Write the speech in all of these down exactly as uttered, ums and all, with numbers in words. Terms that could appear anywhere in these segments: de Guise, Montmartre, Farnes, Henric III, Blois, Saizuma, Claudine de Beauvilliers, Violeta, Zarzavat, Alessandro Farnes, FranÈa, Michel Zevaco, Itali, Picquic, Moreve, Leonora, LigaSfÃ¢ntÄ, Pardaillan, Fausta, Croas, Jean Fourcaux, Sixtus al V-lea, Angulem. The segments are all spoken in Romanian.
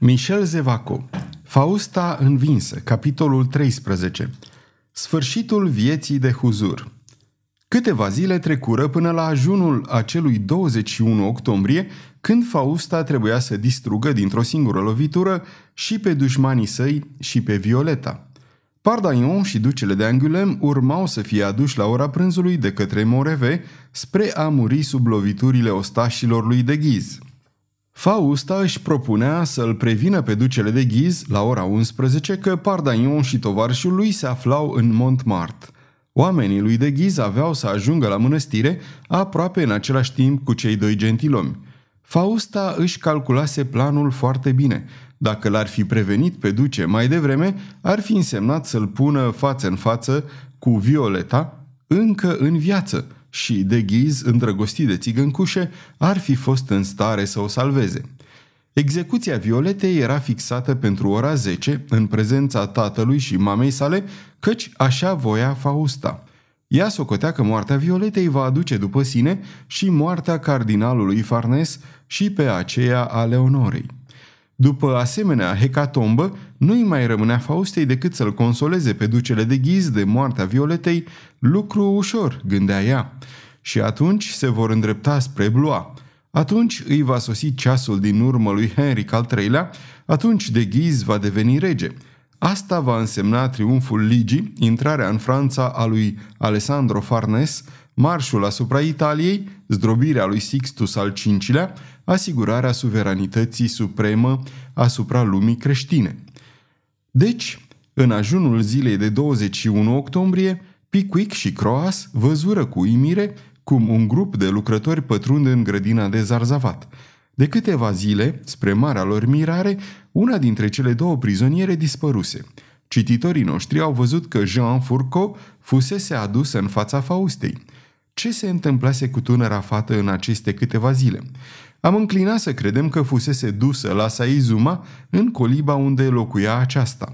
Michel Zevaco, Fausta învinsă, capitolul treisprezece. Sfârșitul vieții de huzur. Câteva zile trecură până la ajunul acelui douăzeci și unu octombrie, când Fausta trebuia să distrugă dintr-o singură lovitură și pe dușmanii săi și pe Violeta. Pardaillan și ducele de Angulem urmau să fie aduși la ora prânzului de către Moreve spre a muri sub loviturile ostașilor lui de Guise. Fausta își propunea să-l prevină pe ducele de Guise la ora unsprezece că Pardaillan și tovarășul lui se aflau în Montmartre. Oamenii lui de Guise aveau să ajungă la mănăstire aproape în același timp cu cei doi gentilomi. Fausta își calculase planul foarte bine. Dacă l-ar fi prevenit pe duce mai devreme, ar fi însemnat să-l pună față în față cu Violeta, încă în viață, și de Guise, îndrăgostit de țigăncușe, ar fi fost în stare să o salveze. Execuția Violetei era fixată pentru ora zece, în prezența tatălui și mamei sale, căci așa voia Fausta. Ea socotea că moartea Violetei va aduce după sine și moartea cardinalului Farnes și pe aceea a Leonorei. După asemenea hecatombă, nu-i mai rămânea Faustei decât să-l consoleze pe ducele de Guise de moartea Violetei, lucru ușor, gândea ea. Și atunci se vor îndrepta spre Blois. Atunci îi va sosi ceasul din urmă lui Henric al treilea, atunci de Guise va deveni rege. Asta va însemna triumful ligii, intrarea în Franța a lui Alessandro Farnes, marșul asupra Italiei, zdrobirea lui Sixtus al V-lea, asigurarea suveranității supremă asupra lumii creștine. Deci, în ajunul zilei de douăzeci și unu octombrie, Picquic și Croas văzură cu uimire cum un grup de lucrători pătrund în grădina de Zarzavat. De câteva zile, spre marea lor mirare, una dintre cele două prizoniere dispăruse. Cititorii noștri au văzut că Jean Fourcaux fusese adus în fața Faustei. Ce se întâmplase cu tânăra fată în aceste câteva zile? Am înclinat să credem că fusese dusă la Saizuma, în coliba unde locuia aceasta.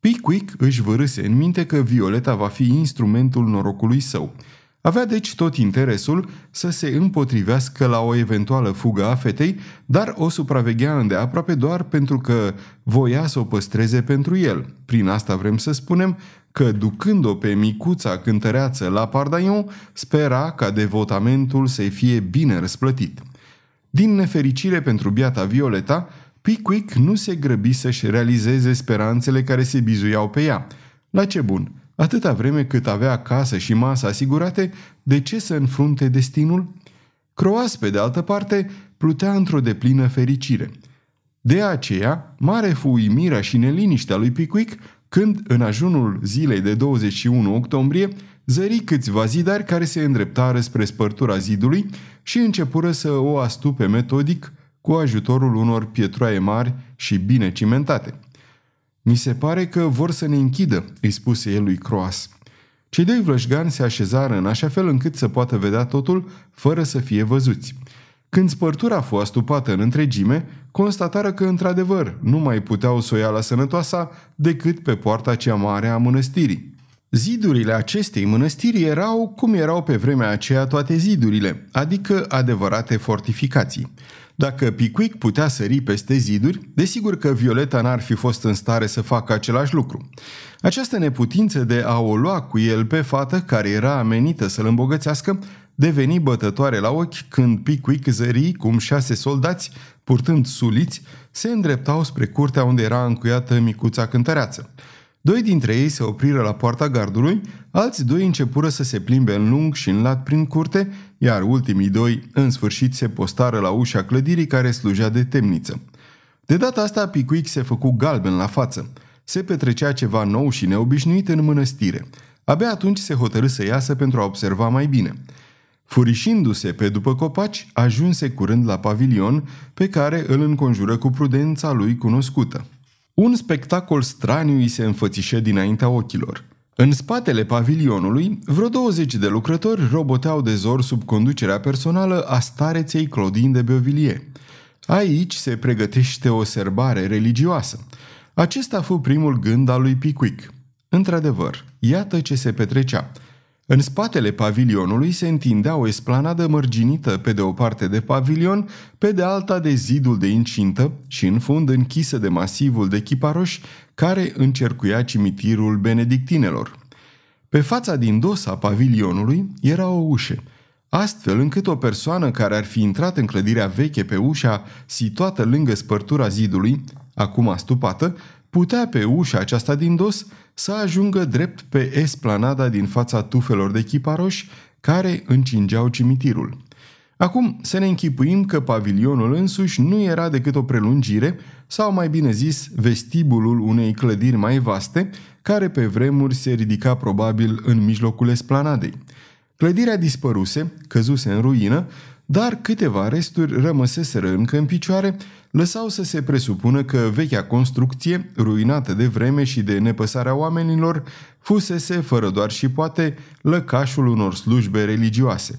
Picquic își vărâse în minte că Violeta va fi instrumentul norocului său. Avea deci tot interesul să se împotrivească la o eventuală fugă a fetei, dar o supraveghea îndeaproape doar pentru că voia să o păstreze pentru el. Prin asta vrem să spunem că, ducând-o pe micuța cântăreață la Pardaillan, spera ca devotamentul să-i fie bine răsplătit. Din nefericire pentru biata Violeta, Picquic nu se grăbi să-și realizeze speranțele care se bizuiau pe ea. La ce bun! Atâta vreme cât avea casă și masă asigurate, de ce să înfrunte destinul? Croas, pe de altă parte, plutea într-o deplină fericire. De aceea, mare fu uimirea și neliniștea lui Picquic când, în ajunul zilei de douăzeci și unu octombrie, zări câțiva zidari care se îndreptară spre spărtura zidului și începură să o astupe metodic cu ajutorul unor pietroaie mari și bine cimentate. "Mi se pare că vor să ne închidă," îi spuse el lui Croas. Cei doi vlășgani se așezară în așa fel încât să poată vedea totul fără să fie văzuți. Când spărtura fu astupată în întregime, constatară că, într-adevăr, nu mai puteau să o ia la sănătoasa decât pe poarta cea mare a mănăstirii. Zidurile acestei mănăstiri erau, cum erau pe vremea aceea toate zidurile, adică adevărate fortificații. Dacă Picquic putea sări peste ziduri, desigur că Violeta n-ar fi fost în stare să facă același lucru. Această neputință de a o lua cu el pe fată, care era amenită să-l îmbogățească, deveni bătătoare la ochi când Picquic zări cum șase soldați, purtând suliți, se îndreptau spre curtea unde era încuiată micuța cântăreață. Doi dintre ei se opriră la poarta gardului, alți doi începură să se plimbe în lung și în lat prin curte, iar ultimii doi, în sfârșit, se postară la ușa clădirii care slujea de temniță. De data asta, Picquic se făcu galben la față. Se petrecea ceva nou și neobișnuit în mănăstire. Abia atunci se hotărî să iasă pentru a observa mai bine. Furișindu-se pe după copaci, ajunse curând la pavilion, pe care îl înconjură cu prudența lui cunoscută. Un spectacol straniu îi se înfățișe dinaintea ochilor. În spatele pavilionului, vreo douăzeci de lucrători roboteau de zor sub conducerea personală a stareței Claudine de Beauvilliers. Aici se pregătește o serbare religioasă. Acesta fu primul gând al lui Picquic. Într-adevăr, iată ce se petrecea. În spatele pavilionului se întindea o esplanadă mărginită pe de o parte de pavilion, pe de alta de zidul de incintă și în fund închisă de masivul de chiparoși care încercuia cimitirul benedictinelor. Pe fața din dos a pavilionului era o ușă, astfel încât o persoană care ar fi intrat în clădirea veche pe ușa situată lângă spărtura zidului, acum astupată, putea pe ușa aceasta din dos să ajungă drept pe esplanada din fața tufelor de chiparoși care încingeau cimitirul. Acum să ne închipuim că pavilionul însuși nu era decât o prelungire, sau mai bine zis, vestibulul unei clădiri mai vaste, care pe vremuri se ridica probabil în mijlocul esplanadei. Clădirea dispăruse, căzuse în ruină, dar câteva resturi rămăseseră încă în picioare, lăsau să se presupună că vechea construcție, ruinată de vreme și de nepăsarea oamenilor, fusese, fără doar și poate, lăcașul unor slujbe religioase.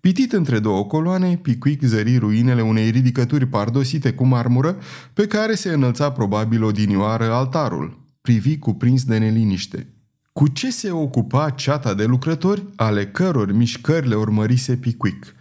Pitit între două coloane, Picquic zări ruinele unei ridicături pardosite cu marmură, pe care se înălța probabil odinioară altarul. Privi cuprins de neliniște. Cu ce se ocupa ceata de lucrători, ale căror mișcările urmărise Picquic?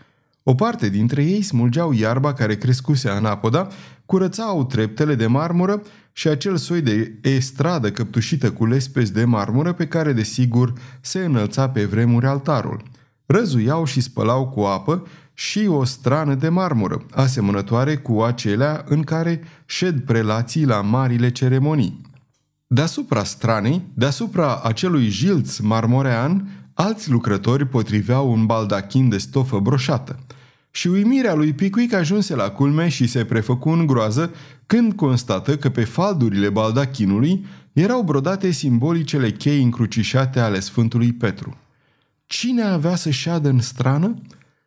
O parte dintre ei smulgeau iarba care crescuse anapoda, curățau treptele de marmură și acel soi de estradă căptușită cu lespezi de marmură pe care, desigur, se înălța pe vremuri altarul. Răzuiau și spălau cu apă și o strană de marmură, asemănătoare cu acelea în care șed prelații la marile ceremonii. Deasupra stranei, deasupra acelui jilț marmorean, alți lucrători potriveau un baldachin de stofă broșată. Și uimirea lui Picquic ajunse la culme și se prefăcu în groază când constată că pe faldurile baldachinului erau brodate simbolicele chei încrucișate ale Sfântului Petru. Cine avea să șadă în strană?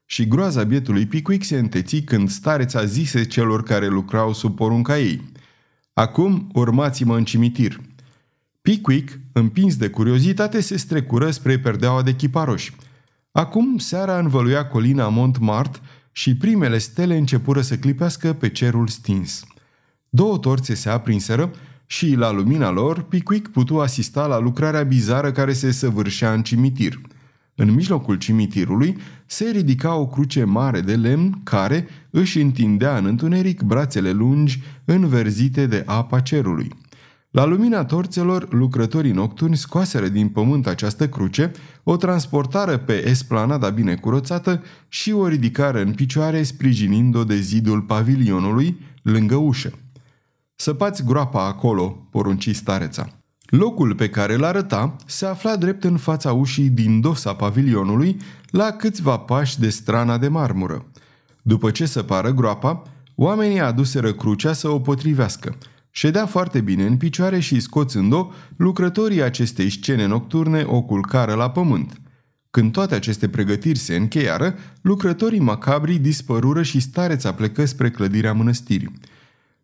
Și groaza bietului Picquic se înteți când stareța zise celor care lucrau sub porunca ei: "Acum urmați-mă în cimitir." Picquic, împins de curiozitate, se strecură spre perdeaua de chiparoși. Acum seara învăluia colina Montmartre și primele stele începură să clipească pe cerul stins. Două torțe se aprinseră și, la lumina lor, Picquic putu asista la lucrarea bizară care se săvârșea în cimitir. În mijlocul cimitirului se ridica o cruce mare de lemn care își întindea în întuneric brațele lungi înverzite de apa cerului. La lumina torțelor, lucrătorii nocturni scoaseră din pământ această cruce, o transportară pe esplanada bine curățată și o ridicară în picioare, sprijinind-o de zidul pavilionului, lângă ușă. "Săpați groapa acolo," porunci stareța. Locul pe care îl arăta se afla drept în fața ușii din dos a pavilionului, la câțiva pași de strana de marmură. După ce săpară groapa, oamenii aduseră crucea să o potrivească. Ședea foarte bine în picioare și, scoțând-o, lucrătorii acestei scene nocturne o culcară la pământ. Când toate aceste pregătiri se încheiară, lucrătorii macabri dispărură și stareța plecă spre clădirea mănăstirii.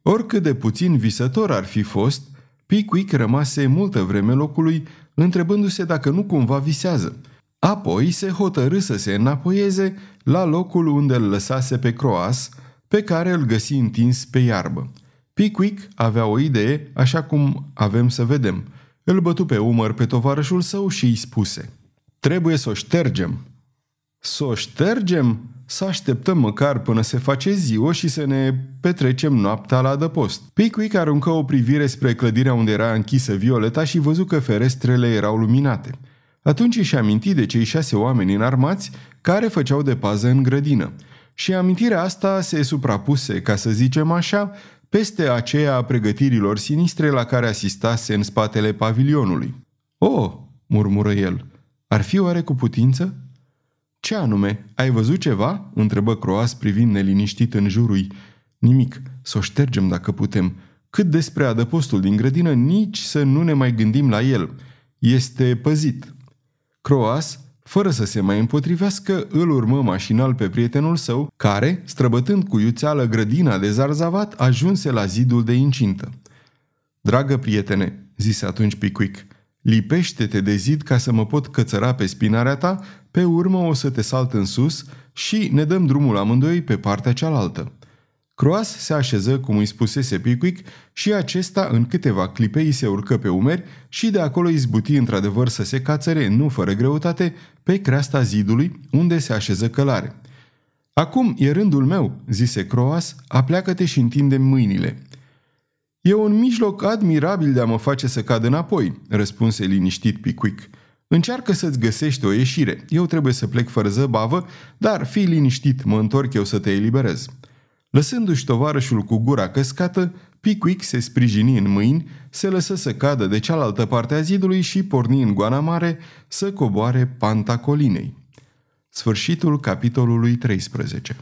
Oricât de puțin visător ar fi fost, Picquic rămase multă vreme locului, întrebându-se dacă nu cumva visează. Apoi se hotărâ să se înapoieze la locul unde îl lăsase pe Croas, pe care îl găsi întins pe iarbă. Picquic avea o idee, așa cum avem să vedem. Îl bătu pe umăr pe tovarășul său și îi spuse: "Trebuie să o ștergem." "Să o ștergem? Să așteptăm măcar până se face ziua și să ne petrecem noaptea la adăpost." Picquic aruncă o privire spre clădirea unde era închisă Violeta și văzu că ferestrele erau luminate. Atunci își aminti de cei șase oameni înarmați care făceau de pază în grădină. Și amintirea asta se suprapuse, ca să zicem așa, peste aceea a pregătirilor sinistre la care asistase în spatele pavilionului. "Oh!" murmură el. "Ar fi oare cu putință?" "Ce anume? Ai văzut ceva?" întrebă Croas, privind neliniștit în jurul. "Nimic. Să o ștergem dacă putem. Cât despre adăpostul din grădină, nici să nu ne mai gândim la el. Este păzit." Croas, fără să se mai împotrivească, îl urmă mașinal pe prietenul său, care, străbătând cu iuțeală grădina de Zarzavat, ajunse la zidul de incintă. "Dragă prietene," zise atunci Picquic, "lipește-te de zid ca să mă pot cățăra pe spinarea ta, pe urmă o să te salt în sus și ne dăm drumul amândoi pe partea cealaltă." Croas se așeză, cum îi spusese Picquic, și acesta în câteva clipe îi se urcă pe umeri și de acolo izbuti într-adevăr să se cațăre, nu fără greutate, pe creasta zidului, unde se așeză călare. "Acum e rândul meu," zise Croas, "apleacă-te și întinde-mi mâinile." "E un mijloc admirabil de a mă face să cad înapoi," răspunse liniștit Picquic. "Încearcă să-ți găsești o ieșire. Eu trebuie să plec fără zăbavă, dar fii liniștit, mă întorc eu să te eliberez." Lăsându-și tovarășul cu gura căscată, Picquic se sprijini în mâini, se lăsă să cadă de cealaltă parte a zidului și porni în goana mare să coboare panta colinei. Sfârșitul capitolului treisprezece.